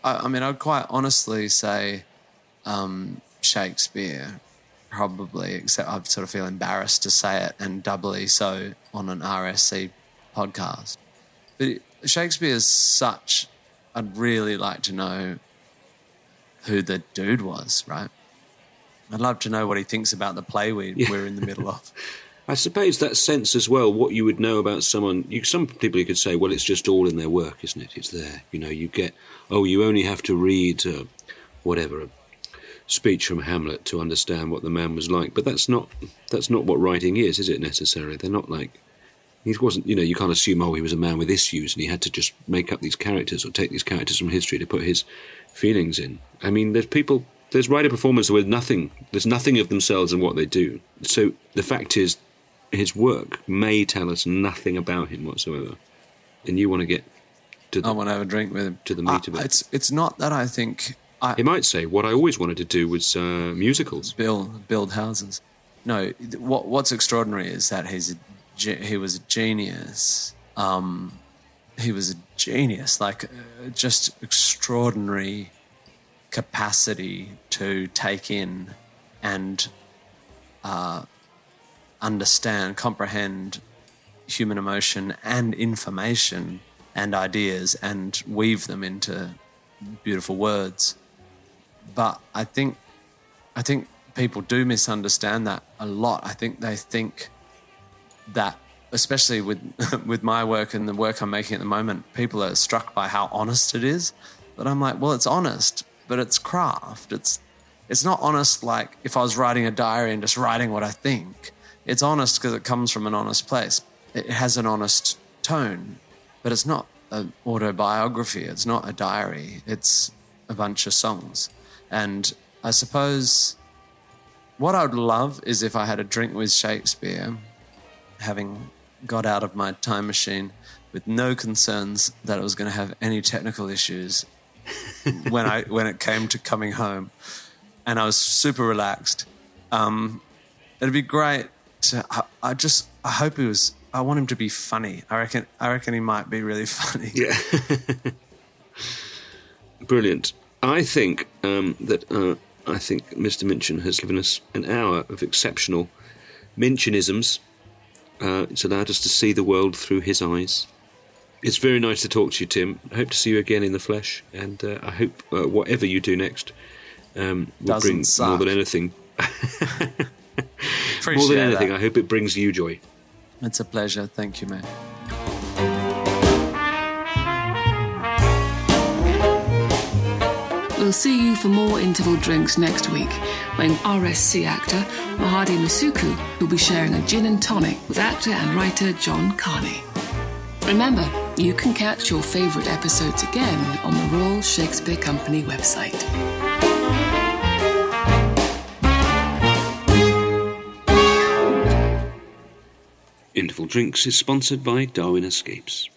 I'd quite honestly say Shakespeare... Probably, except I sort of feel embarrassed to say it, and doubly so on an RSC podcast. But Shakespeare is such I'd really like to know who the dude was, right? I'd love to know what he thinks about the play we're in the middle of. I suppose that sense as well, what you would know about someone... some people you could say, well, it's just all in their work, isn't it? It's there. You know, you get, you only have to read a speech from Hamlet to understand what the man was like. But that's not what writing is it, necessarily? They're not like... He wasn't, you can't assume, he was a man with issues and he had to just make up these characters or take these characters from history to put his feelings in. I mean, there's writer performers with nothing. There's nothing of themselves in what they do. So the fact is, his work may tell us nothing about him whatsoever. And you want to get to the... I want to have a drink with him. To the meat of it. It's not that I think... He might say, what I always wanted to do was musicals. Build houses. No, what's extraordinary is that he was a genius. He was a genius, just extraordinary capacity to take in and understand, comprehend human emotion and information and ideas and weave them into beautiful words. But I think people do misunderstand that a lot. I think they think that, especially with my work and the work I'm making at the moment, people are struck by how honest it is. But I'm like, well, it's honest, but it's craft. It's not honest like if I was writing a diary and just writing what I think. It's honest because it comes from an honest place. It has an honest tone, but it's not an autobiography. It's not a diary. It's a bunch of songs. And I suppose what I would love is if I had a drink with Shakespeare, having got out of my time machine with no concerns that I was going to have any technical issues when it came to coming home, and I was super relaxed. It'd be great to. I hope he was. I want him to be funny. I reckon he might be really funny. Yeah. Brilliant. I think that Mr. Minchin has given us an hour of exceptional Minchinisms. It's allowed us to see the world through his eyes. It's very nice to talk to you, Tim. I hope to see you again in the flesh, and I hope whatever you do next will bring more than anything. More than anything, I hope it brings you joy. It's a pleasure. Thank you, mate. We'll see you for more Interval Drinks next week when RSC actor Mahadi Masuku will be sharing a gin and tonic with actor and writer John Carney. Remember, you can catch your favourite episodes again on the Royal Shakespeare Company website. Interval Drinks is sponsored by Darwin Escapes.